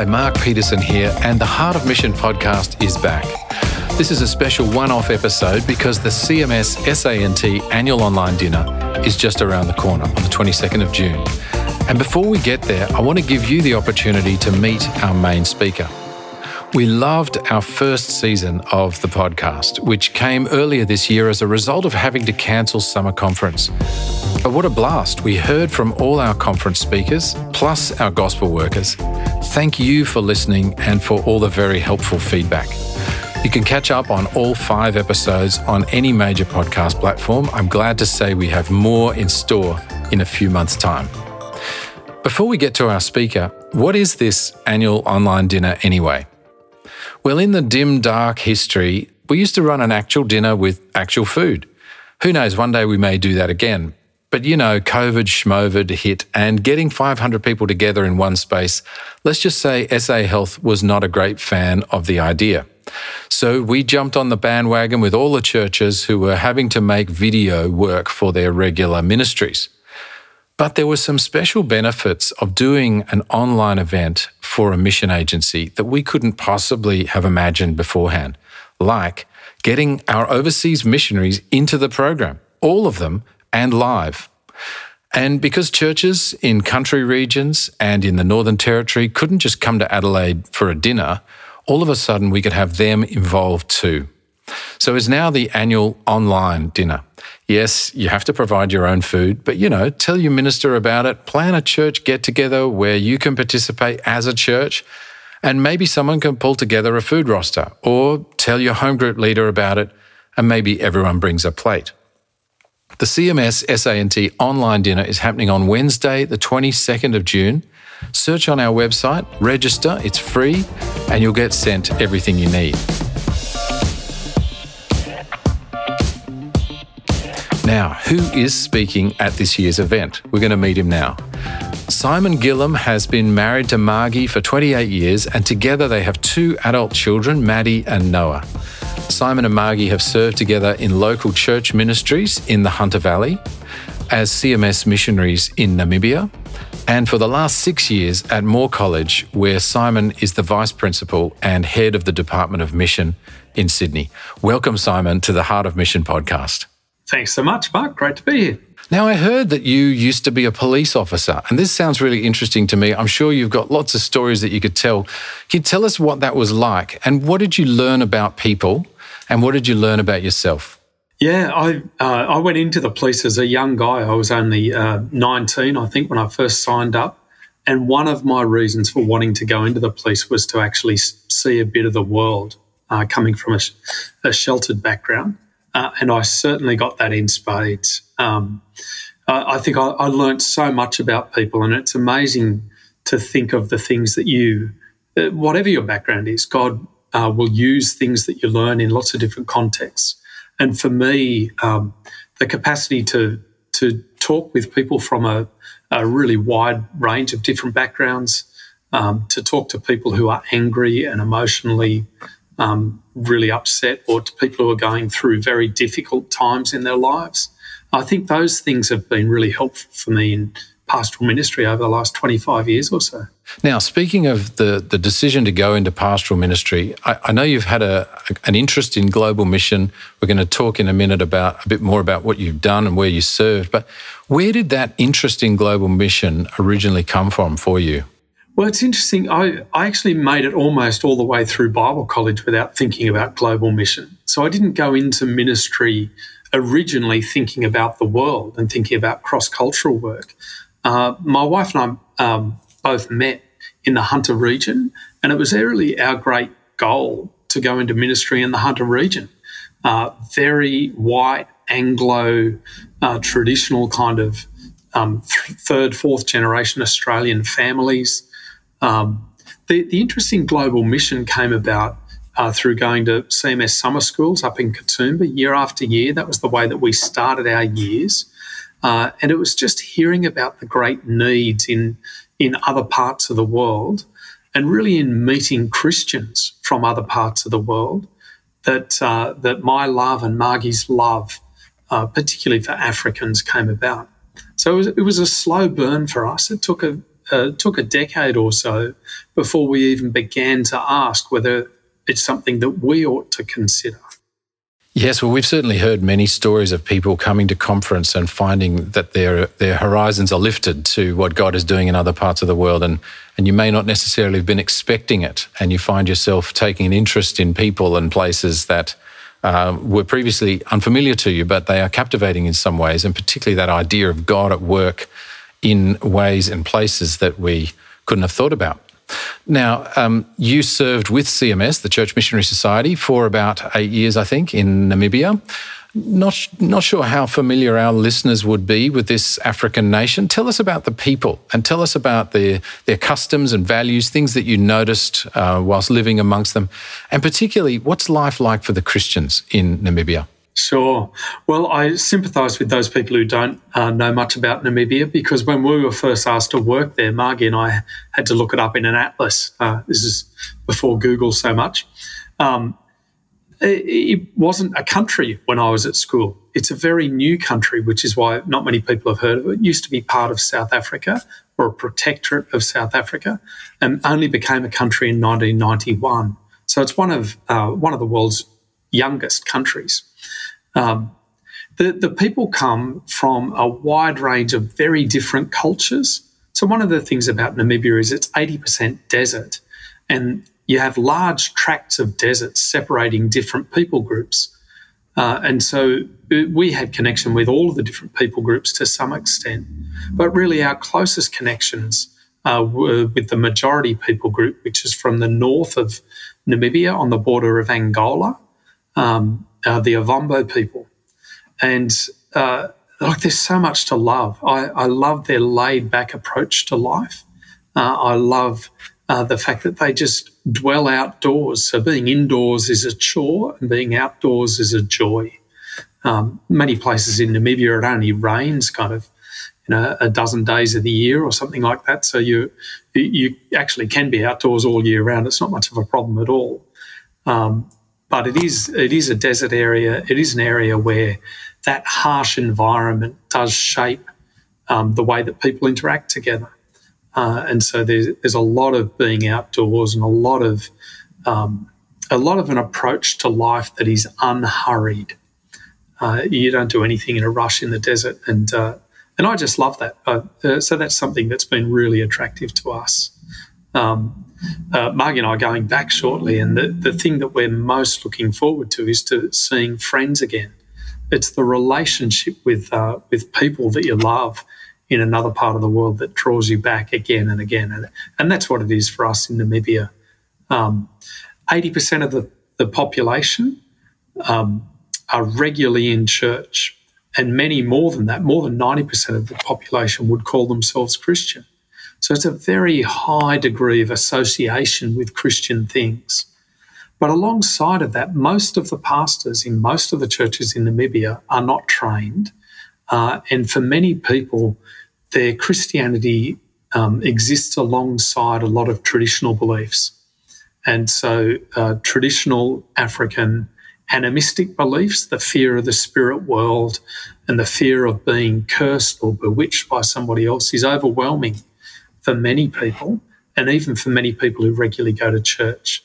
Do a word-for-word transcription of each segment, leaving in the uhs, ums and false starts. Hi, Mark Peterson here, and the Heart of Mission podcast is back. This is a special one-off episode because the C M S SANT annual online dinner is just around the corner on the twenty-second of June. And before we get there, I want to give you the opportunity to meet our main speaker. We loved our first season of the podcast, which came earlier this year as a result of having to cancel summer conference. But what a blast. We heard from all our conference speakers, plus our gospel workers. Thank you for listening and for all the very helpful feedback. You can catch up on all five episodes on any major podcast platform. I'm glad to say we have more in store in a few months' time. Before we get to our speaker, what is this annual online dinner anyway? Well, in the dim, dark history, we used to run an actual dinner with actual food. Who knows, one day we may do that again. But you know, COVID, schmovid hit, and getting five hundred people together in one space, let's just say S A Health was not a great fan of the idea. So we jumped on the bandwagon with all the churches who were having to make video work for their regular ministries. But there were some special benefits of doing an online event for a mission agency that we couldn't possibly have imagined beforehand, like getting our overseas missionaries into the program, all of them, and live. And because churches in country regions and in the Northern Territory couldn't just come to Adelaide for a dinner, all of a sudden we could have them involved too. So it's now the annual online dinner. Yes, you have to provide your own food, but, you know, tell your minister about it, plan a church get-together where you can participate as a church, and maybe someone can pull together a food roster, or tell your home group leader about it, and maybe everyone brings a plate. The C M S SANT online dinner is happening on Wednesday, the twenty-second of June. Search on our website, register, it's free, and you'll get sent everything you need. Now, who is speaking at this year's event? We're going to meet him now. Simon Gillham has been married to Margie for twenty-eight years, and together they have two adult children, Maddie and Noah. Simon and Margie have served together in local church ministries in the Hunter Valley, as C M S missionaries in Namibia, and for the last six years at Moore College, where Simon is the Vice Principal and Head of the Department of Mission in Sydney. Welcome, Simon, to the Heart of Mission podcast. Thanks so much, Mark. Great to be here. Now, I heard that you used to be a police officer, and this sounds really interesting to me. I'm sure you've got lots of stories that you could tell. Can you tell us what that was like, and what did you learn about people, and what did you learn about yourself? Yeah, I uh, I went into the police as a young guy. I was only uh, nineteen, I think, when I first signed up. And one of my reasons for wanting to go into the police was to actually see a bit of the world, uh, coming from a, sh- a sheltered background. Uh, and I certainly got that in spades. Um, I, I think I, I learnt so much about people, and it's amazing to think of the things that you, whatever your background is, God uh, will use things that you learn in lots of different contexts. And for me, um, the capacity to to talk with people from a, a really wide range of different backgrounds, um, to talk to people who are angry and emotionally Um, really upset, or to people who are going through very difficult times in their lives. I think those things have been really helpful for me in pastoral ministry over the last twenty-five years or so. Now, speaking of the, the decision to go into pastoral ministry, I, I know you've had a, an interest in global mission. We're going to talk in a minute about a bit more about what you've done and where you served, but where did that interest in global mission originally come from for you? Well, it's interesting. I, I actually made it almost all the way through Bible college without thinking about global mission. So I didn't go into ministry originally thinking about the world and thinking about cross-cultural work. Uh, my wife and I um, both met in the Hunter region, and it was really our great goal to go into ministry in the Hunter region. Uh, very white, Anglo, uh, traditional kind of um, th- third, fourth generation Australian families. Um, the, the interest in global mission came about uh, through going to C M S summer schools up in Katoomba year after year. That was the way that we started our years. Uh, and it was just hearing about the great needs in, in other parts of the world, and really in meeting Christians from other parts of the world, that uh, that my love and Margie's love, uh, particularly for Africans, came about. So it was, it was a slow burn for us. It took a uh, took a decade or so before we even began to ask whether it's something that we ought to consider. Yes, well, we've certainly heard many stories of people coming to conference and finding that their their horizons are lifted to what God is doing in other parts of the world, and, and you may not necessarily have been expecting it, and you find yourself taking an interest in people and places that uh, were previously unfamiliar to you, but they are captivating in some ways, and particularly that idea of God at work in ways and places that we couldn't have thought about. Now, um, you served with C M S, the Church Missionary Society, for about eight years, I think, in Namibia. Not, not sure how familiar our listeners would be with this African nation. Tell us about the people and tell us about their, their customs and values, things that you noticed uh, whilst living amongst them, and particularly what's life like for the Christians in Namibia? Sure. Well, I sympathise with those people who don't uh, know much about Namibia, because when we were first asked to work there, Margie and I had to look it up in an atlas. Uh, this is before Google so much. Um, it, it wasn't a country when I was at school. It's a very new country, which is why not many people have heard of it. It used to be part of South Africa, or a protectorate of South Africa, and only became a country in nineteen ninety-one. So it's one of uh, one of the world's youngest countries. Um, the, the people come from a wide range of very different cultures. So one of the things about Namibia is it's eighty percent desert, and you have large tracts of desert separating different people groups. Uh, and so we had connection with all of the different people groups to some extent, but really our closest connections uh, were with the majority people group, which is from the north of Namibia on the border of Angola. Um, Uh, the Avombo people, and uh, like there's so much to love. I, I love their laid-back approach to life. Uh, I love uh, the fact that they just dwell outdoors. So being indoors is a chore and being outdoors is a joy. Um, many places in Namibia it only rains kind of you know a dozen days of the year or something like that. So you you actually can be outdoors all year round. It's not much of a problem at all. Um, But it is it is a desert area. It is an area where that harsh environment does shape um, the way that people interact together. Uh, and so there's there's a lot of being outdoors and a lot of um, a lot of an approach to life that is unhurried. Uh, you don't do anything in a rush in the desert, and uh, and I just love that. Uh, uh, so that's something that's been really attractive to us. Um, Uh, Margie and I are going back shortly, and the, the thing that we're most looking forward to is to seeing friends again. It's the relationship with uh, with people that you love in another part of the world that draws you back again and again, and, and that's what it is for us in Namibia. Um, eighty percent of the, the population um, are regularly in church, and many more than that, more than ninety percent of the population would call themselves Christian. So it's a very high degree of association with Christian things. But alongside of that, most of the pastors in most of the churches in Namibia are not trained. Uh, and for many people, their Christianity um, exists alongside a lot of traditional beliefs. And so uh, traditional African animistic beliefs, the fear of the spirit world and the fear of being cursed or bewitched by somebody else, is overwhelming for many people, and even for many people who regularly go to church.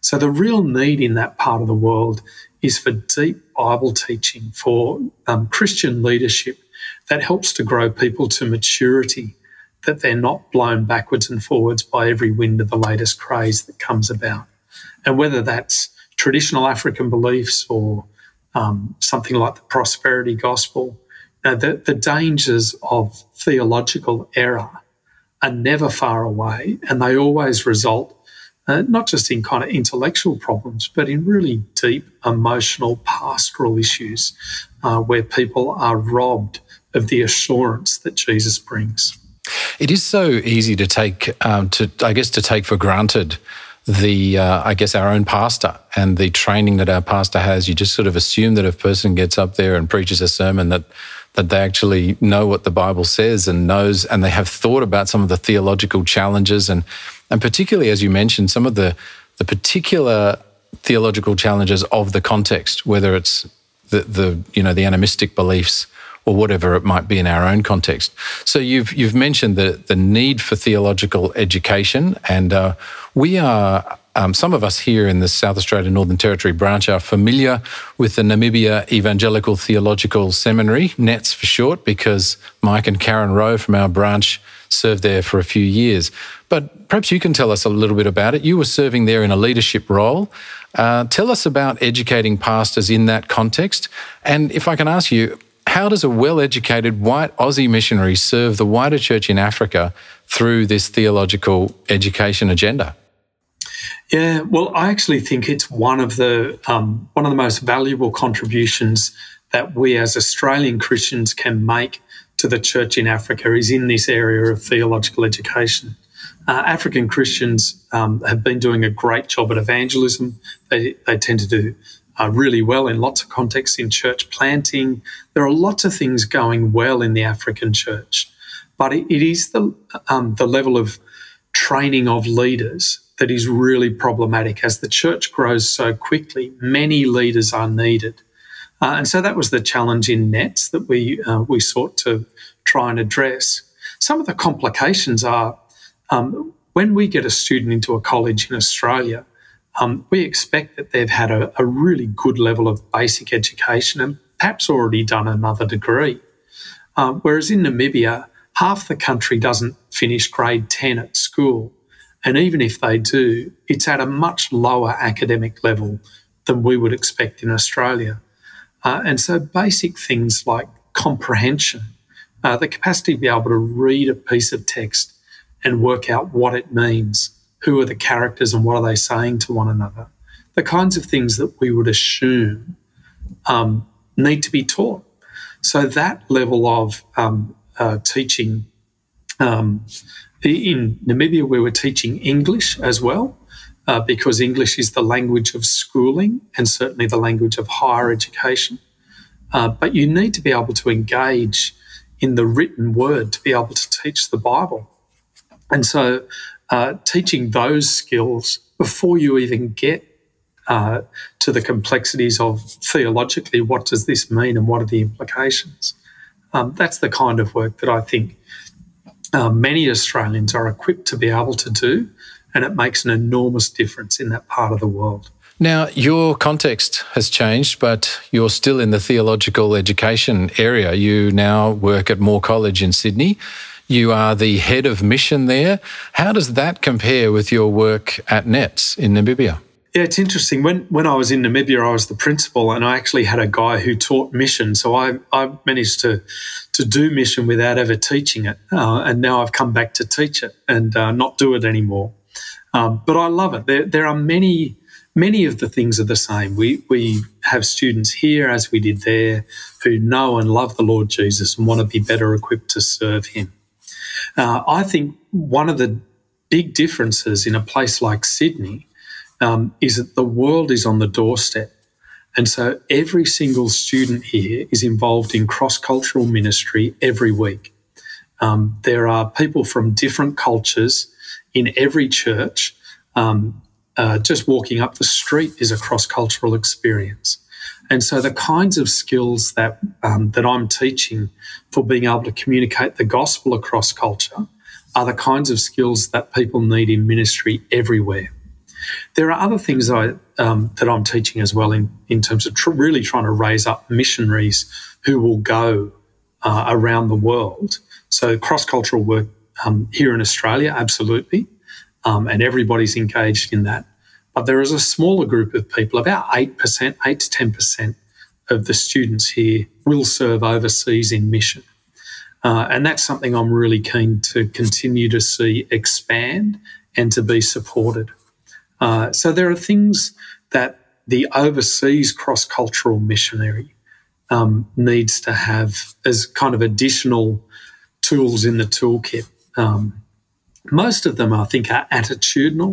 So the real need in that part of the world is for deep Bible teaching, for um, Christian leadership that helps to grow people to maturity, that they're not blown backwards and forwards by every wind of the latest craze that comes about. And whether that's traditional African beliefs or um, something like the prosperity gospel, you know, the, the dangers of theological error are never far away, and they always result uh, not just in kind of intellectual problems, but in really deep emotional pastoral issues uh, where people are robbed of the assurance that Jesus brings. It is so easy to take, um, to I guess, to take for granted the, uh, I guess, our own pastor and the training that our pastor has. You just sort of assume that if a person gets up there and preaches a sermon that that they actually know what the Bible says and knows, and they have thought about some of the theological challenges and, and particularly, as you mentioned, some of the, the particular theological challenges of the context, whether it's the, the you know the animistic beliefs or whatever it might be in our own context. So you've you've mentioned the, the need for theological education, and uh, we are, um, some of us here in the South Australia Northern Territory branch are familiar with the Namibia Evangelical Theological Seminary, NETS for short, because Mike and Karen Rowe from our branch served there for a few years. But perhaps you can tell us a little bit about it. You were serving there in a leadership role. Uh, tell us about educating pastors in that context. And if I can ask you, how does a well-educated white Aussie missionary serve the wider church in Africa through this theological education agenda? Yeah, well, I actually think it's one of the um, one of the most valuable contributions that we as Australian Christians can make to the church in Africa is in this area of theological education. Uh, African Christians um, have been doing a great job at evangelism. They, they tend to do uh, really well in lots of contexts, in church planting. There are lots of things going well in the African church, but it, it is the um, the level of training of leaders that is really problematic. As the church grows so quickly, many leaders are needed. Uh, and so that was the challenge in NETS that we uh, we sought to try and address. Some of the complications are um, when we get a student into a college in Australia, um, we expect that they've had a, a really good level of basic education and perhaps already done another degree. Uh, whereas in Namibia, half the country doesn't finish grade ten at school. And even if they do, it's at a much lower academic level than we would expect in Australia. Uh, and so basic things like comprehension, uh, the capacity to be able to read a piece of text and work out what it means, who are the characters and what are they saying to one another, the kinds of things that we would assume um, need to be taught. So that level of um, uh, teaching, um, in Namibia we were teaching English as well, Uh, because English is the language of schooling and certainly the language of higher education. Uh, but you need to be able to engage in the written word to be able to teach the Bible. And so uh, teaching those skills before you even get uh, to the complexities of theologically, what does this mean and what are the implications? Um, that's the kind of work that I think uh, many Australians are equipped to be able to do, and it makes an enormous difference in that part of the world. Now, your context has changed, but you're still in the theological education area. You now work at Moore College in Sydney. You are the head of mission there. How does that compare with your work at NETS in Namibia? Yeah, it's interesting. When when I was in Namibia, I was the principal, and I actually had a guy who taught mission. So I, I managed to to do mission without ever teaching it, uh, and now I've come back to teach it and uh, not do it anymore. Um, but I love it. There, there are many, many of the things are the same. We we have students here, as we did there, who know and love the Lord Jesus and want to be better equipped to serve him. Uh, I think one of the big differences in a place like Sydney um, is that the world is on the doorstep. And so every single student here is involved in cross-cultural ministry every week. Um, there are people from different cultures in every church. Um, uh, just walking up the street is a cross-cultural experience. And so the kinds of skills that um, that I'm teaching for being able to communicate the gospel across culture are the kinds of skills that people need in ministry everywhere. There are other things I, um, that I'm teaching as well in, in terms of tr- really trying to raise up missionaries who will go uh, around the world. So cross-cultural work Um, here in Australia, absolutely, um, and everybody's engaged in that. But there is a smaller group of people, about eight percent, eight to ten percent of the students here will serve overseas in mission. Uh, and that's something I'm really keen to continue to see expand and to be supported. Uh, so there are things that the overseas cross-cultural missionary um, needs to have as kind of additional tools in the toolkit. Um, most of them, I think, are attitudinal,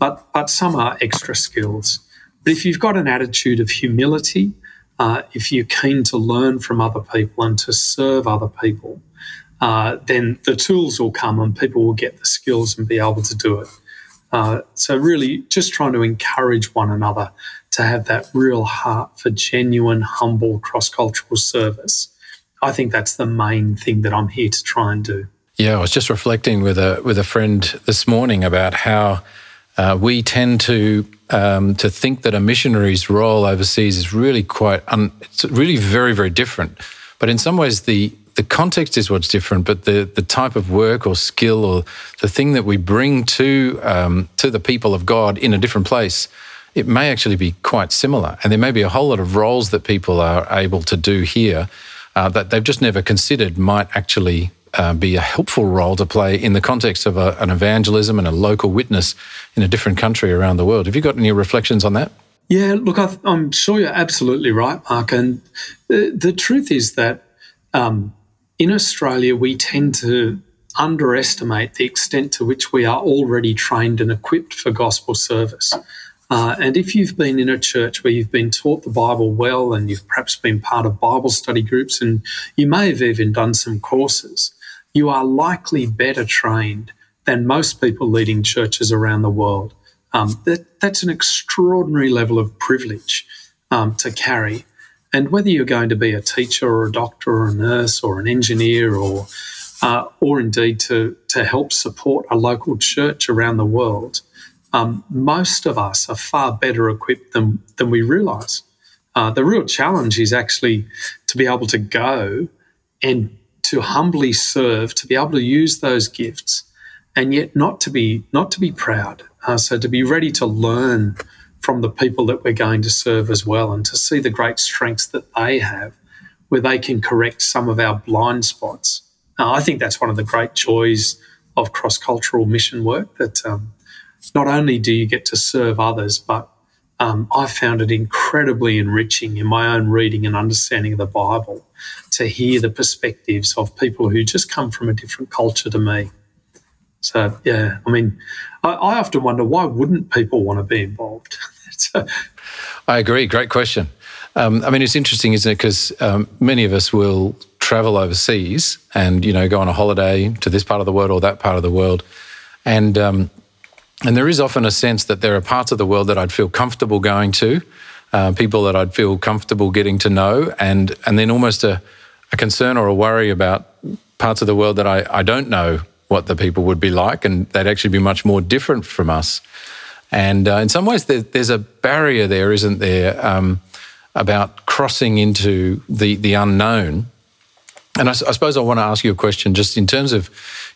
but but some are extra skills. But if you've got an attitude of humility, uh, if you're keen to learn from other people and to serve other people, uh, then the tools will come and people will get the skills and be able to do it. Uh, so really just trying to encourage one another to have that real heart for genuine, humble, cross-cultural service I think that's the main thing that I'm here to try and do. Yeah, I was just reflecting with a with a friend this morning about how uh, we tend to um, to think that a missionary's role overseas is really quite un, it's really very very different. But in some ways, the the context is what's different, but the the type of work or skill or the thing that we bring to um, to the people of God in a different place, it may actually be quite similar. And there may be a whole lot of roles that people are able to do here uh, that they've just never considered might actually uh, be a helpful role to play in the context of a, an evangelism and a local witness in a different country around the world. Have you got any reflections on that? Yeah, look, I've, I'm sure you're absolutely right, Mark. And the, the truth is that um, in Australia, we tend to underestimate the extent to which we are already trained and equipped for gospel service. Uh, and if you've been in a church where you've been taught the Bible well and you've perhaps been part of Bible study groups and you may have even done some courses, you are likely better trained than most people leading churches around the world. Um, that, that's an extraordinary level of privilege um, to carry. And whether you're going to be a teacher or a doctor or a nurse or an engineer or uh, or indeed to, to help support a local church around the world, Um, most of us are far better equipped than, than we realise. Uh, the real challenge is actually to be able to go and to humbly serve, to be able to use those gifts, and yet not to be not to be proud. Uh, so to be ready to learn from the people that we're going to serve as well, and to see the great strengths that they have, where they can correct some of our blind spots. Uh, I think that's one of the great joys of cross-cultural mission work, that Um, Not only do you get to serve others, but um, I found it incredibly enriching in my own reading and understanding of the Bible to hear the perspectives of people who just come from a different culture to me. So, yeah, I mean, I, I often wonder, why wouldn't people want to be involved? a- I agree. Great question. Um, I mean, it's interesting, isn't it? Because um, many of us will travel overseas and, you know, go on a holiday to this part of the world or that part of the world. And um And there is often a sense that there are parts of the world that I'd feel comfortable going to, uh, people that I'd feel comfortable getting to know, and and then almost a, a concern or a worry about parts of the world that I, I don't know what the people would be like, and they'd actually be much more different from us. And uh, in some ways, there, there's a barrier there, isn't there, um, about crossing into the, the unknown. And I, I suppose I want to ask you a question just in terms of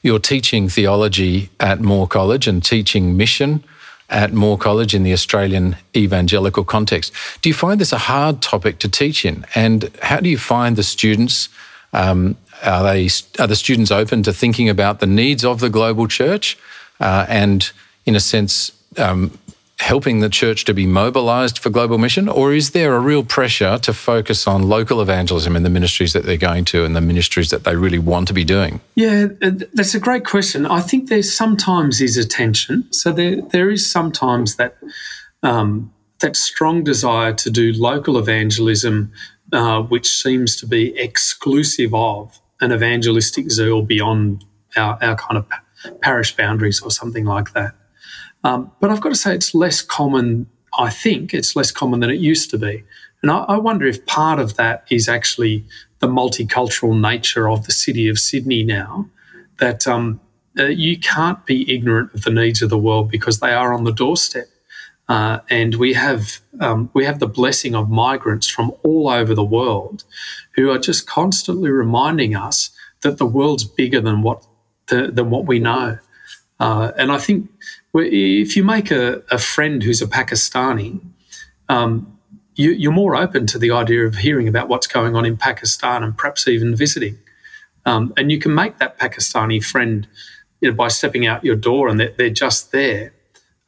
your teaching theology at Moore College and teaching mission at Moore College in the Australian evangelical context. Do you find this a hard topic to teach in? And how do you find the students? Um, are they are the students open to thinking about the needs of the global church uh, and, in a sense, um, helping the church to be mobilised for global mission? Or is there a real pressure to focus on local evangelism in the ministries that they're going to and the ministries that they really want to be doing? Yeah, that's a great question. I think there sometimes is a tension. So there, there is sometimes that um, that strong desire to do local evangelism, uh, which seems to be exclusive of an evangelistic zeal beyond our, our kind of parish boundaries or something like that. Um, but I've got to say it's less common, I think, it's less common than it used to be. And I, I wonder if part of that is actually the multicultural nature of the city of Sydney now, that um, uh, you can't be ignorant of the needs of the world because they are on the doorstep. Uh, and we have um, we have the blessing of migrants from all over the world who are just constantly reminding us that the world's bigger than what the, than what we know. Uh, and I think if you make a, a friend who's a Pakistani, um, you, you're more open to the idea of hearing about what's going on in Pakistan and perhaps even visiting. Um, and you can make that Pakistani friend, you know, by stepping out your door and they're, they're just there.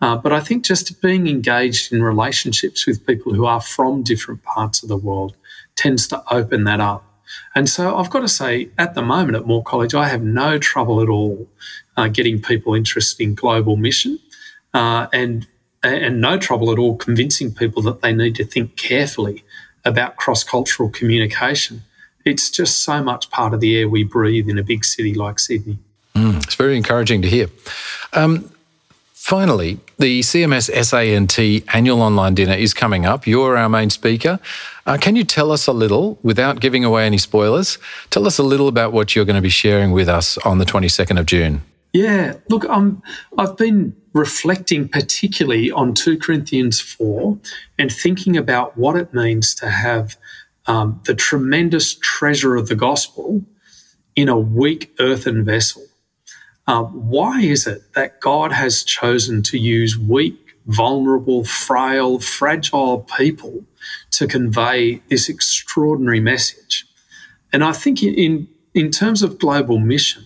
Uh, but I think just being engaged in relationships with people who are from different parts of the world tends to open that up. And so I've got to say, at the moment at Moore College, I have no trouble at all uh, getting people interested in global mission uh, and and no trouble at all convincing people that they need to think carefully about cross-cultural communication. It's just so much part of the air we breathe in a big city like Sydney. Mm, it's very encouraging to hear. Um, Finally, the C M S SANT annual online dinner is coming up. You're our main speaker. Uh, can you tell us a little, without giving away any spoilers, tell us a little about what you're going to be sharing with us on the twenty-second of June? Yeah, look, um, I've been reflecting particularly on two Corinthians four and thinking about what it means to have um, the tremendous treasure of the gospel in a weak earthen vessel. Uh, why is it that God has chosen to use weak, vulnerable, frail, fragile people to convey this extraordinary message? And I think in, in terms of global mission,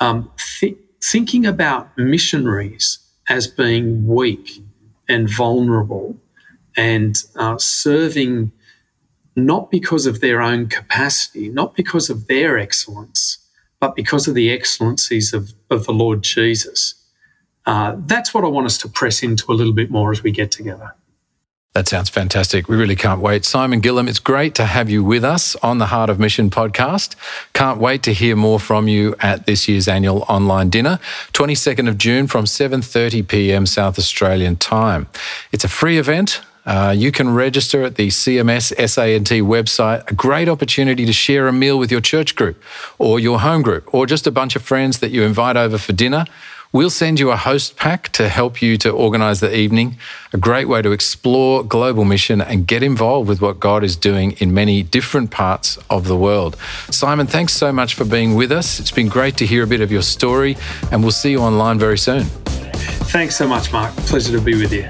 um, th- thinking about missionaries as being weak and vulnerable and uh, serving not because of their own capacity, not because of their excellence, but because of the excellencies of, of the Lord Jesus. Uh, that's what I want us to press into a little bit more as we get together. That sounds fantastic. We really can't wait. Simon Gillham, it's great to have you with us on the Heart of Mission podcast. Can't wait to hear more from you at this year's annual online dinner, twenty-second of June from seven thirty p.m. South Australian time. It's a free event. Uh, you can register at the C M S SANT website, a great opportunity to share a meal with your church group or your home group or just a bunch of friends that you invite over for dinner. We'll send you a host pack to help you to organise the evening, a great way to explore global mission and get involved with what God is doing in many different parts of the world. Simon, thanks so much for being with us. It's been great to hear a bit of your story and we'll see you online very soon. Thanks so much, Mark. Pleasure to be with you.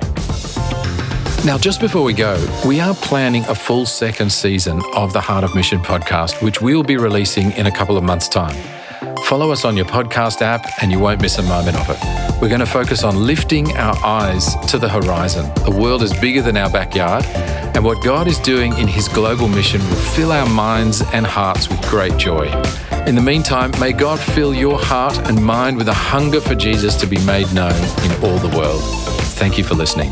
Now, just before we go, we are planning a full second season of the Heart of Mission podcast, which we'll be releasing in a couple of months' time. Follow us on your podcast app and you won't miss a moment of it. We're going to focus on lifting our eyes to the horizon. The world is bigger than our backyard, and what God is doing in his global mission will fill our minds and hearts with great joy. In the meantime, may God fill your heart and mind with a hunger for Jesus to be made known in all the world. Thank you for listening.